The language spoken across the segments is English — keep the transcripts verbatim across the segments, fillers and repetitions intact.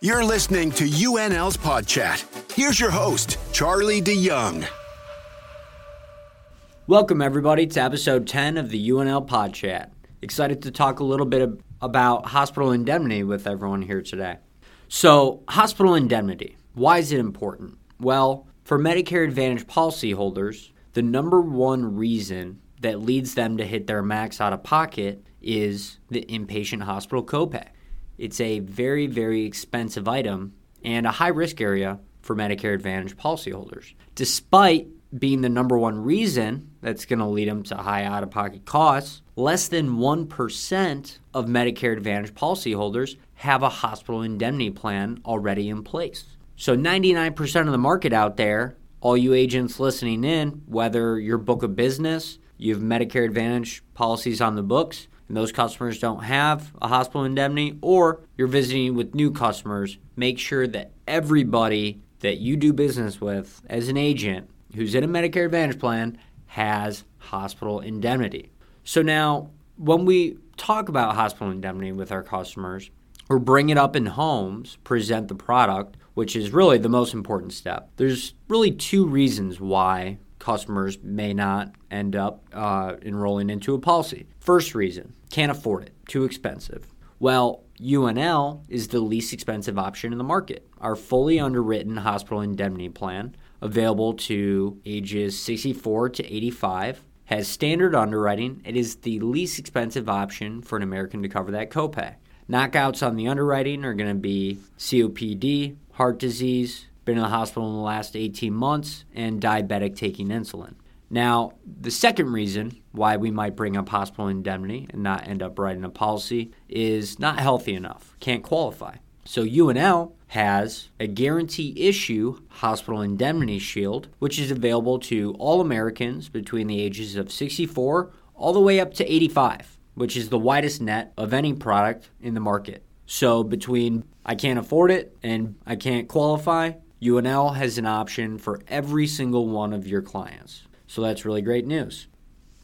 You're listening to U N L's Pod Chat. Here's your host, Charlie DeYoung. Welcome, everybody, to episode ten of the U N L Pod Chat. Excited to talk a little bit about hospital indemnity with everyone here today. So, hospital indemnity. Why is it important? Well, for Medicare Advantage policyholders, the number one reason that leads them to hit their max out of pocket is the inpatient hospital copay. It's a very, very expensive item and a high-risk area for Medicare Advantage policyholders. Despite being the number one reason that's going to lead them to high out-of-pocket costs, less than one percent of Medicare Advantage policyholders have a hospital indemnity plan already in place. So ninety-nine percent of the market out there, all you agents listening in, whether your book of business, you have Medicare Advantage policies on the books, and those customers don't have a hospital indemnity, or you're visiting with new customers, make sure that everybody that you do business with as an agent who's in a Medicare Advantage plan has hospital indemnity. So now, when we talk about hospital indemnity with our customers, or bring it up in homes, present the product, which is really the most important step. There's really two reasons why customers may not end up uh, enrolling into a policy. First reason, can't afford it, too expensive. Well, U N L is the least expensive option in the market. Our fully underwritten hospital indemnity plan, available to ages sixty-four to eighty-five, has standard underwriting. It is the least expensive option for an American to cover that copay. Knockouts on the underwriting are going to be C O P D, heart disease, been in the hospital in the last eighteen months, and diabetic taking insulin. Now, the second reason why we might bring up hospital indemnity and not end up writing a policy is not healthy enough, can't qualify. So U N L has a guarantee issue Hospital Indemnity Shield, which is available to all Americans between the ages of sixty-four all the way up to eighty-five, which is the widest net of any product in the market. So between I can't afford it and I can't qualify, U N L has an option for every single one of your clients. So that's really great news.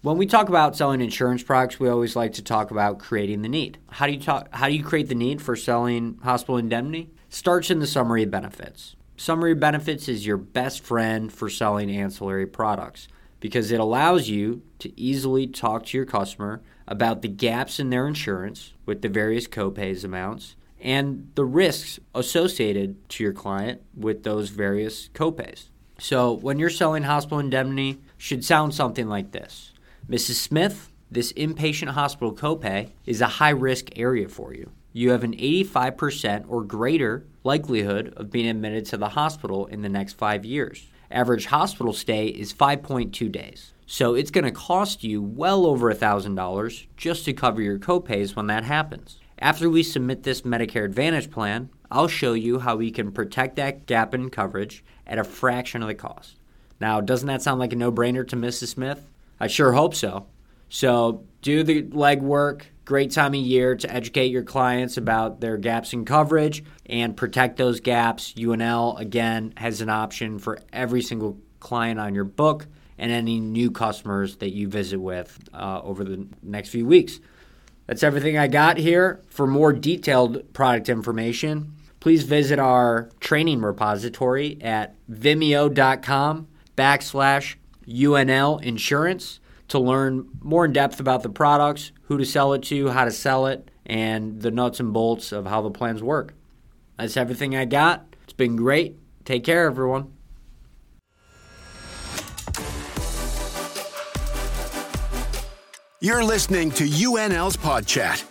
When we talk about selling insurance products, we always like to talk about creating the need. How do you talk, how do you create the need for selling hospital indemnity? Starts in the summary of benefits. Summary of benefits is your best friend for selling ancillary products because it allows you to easily talk to your customer about the gaps in their insurance with the various copays amounts and the risks associated to your client with those various copays. So when you're selling hospital indemnity, it should sound something like this. Missus Smith, this inpatient hospital copay is a high-risk area for you. You have an eighty-five percent or greater likelihood of being admitted to the hospital in the next five years. Average hospital stay is five point two days. So it's going to cost you well over one thousand dollars just to cover your copays when that happens. After we submit this Medicare Advantage plan, I'll show you how we can protect that gap in coverage at a fraction of the cost. Now, doesn't that sound like a no-brainer to Missus Smith? I sure hope so. So do the legwork. Great time of year to educate your clients about their gaps in coverage and protect those gaps. U N L, again, has an option for every single client on your book and any new customers that you visit with uh, over the next few weeks. That's everything I got here. For more detailed product information, please visit our training repository at vimeo.com backslash UNL insurance to learn more in depth about the products, who to sell it to, how to sell it, and the nuts and bolts of how the plans work. That's everything I got. It's been great. Take care, everyone. You're listening to U N L's Pod Chat.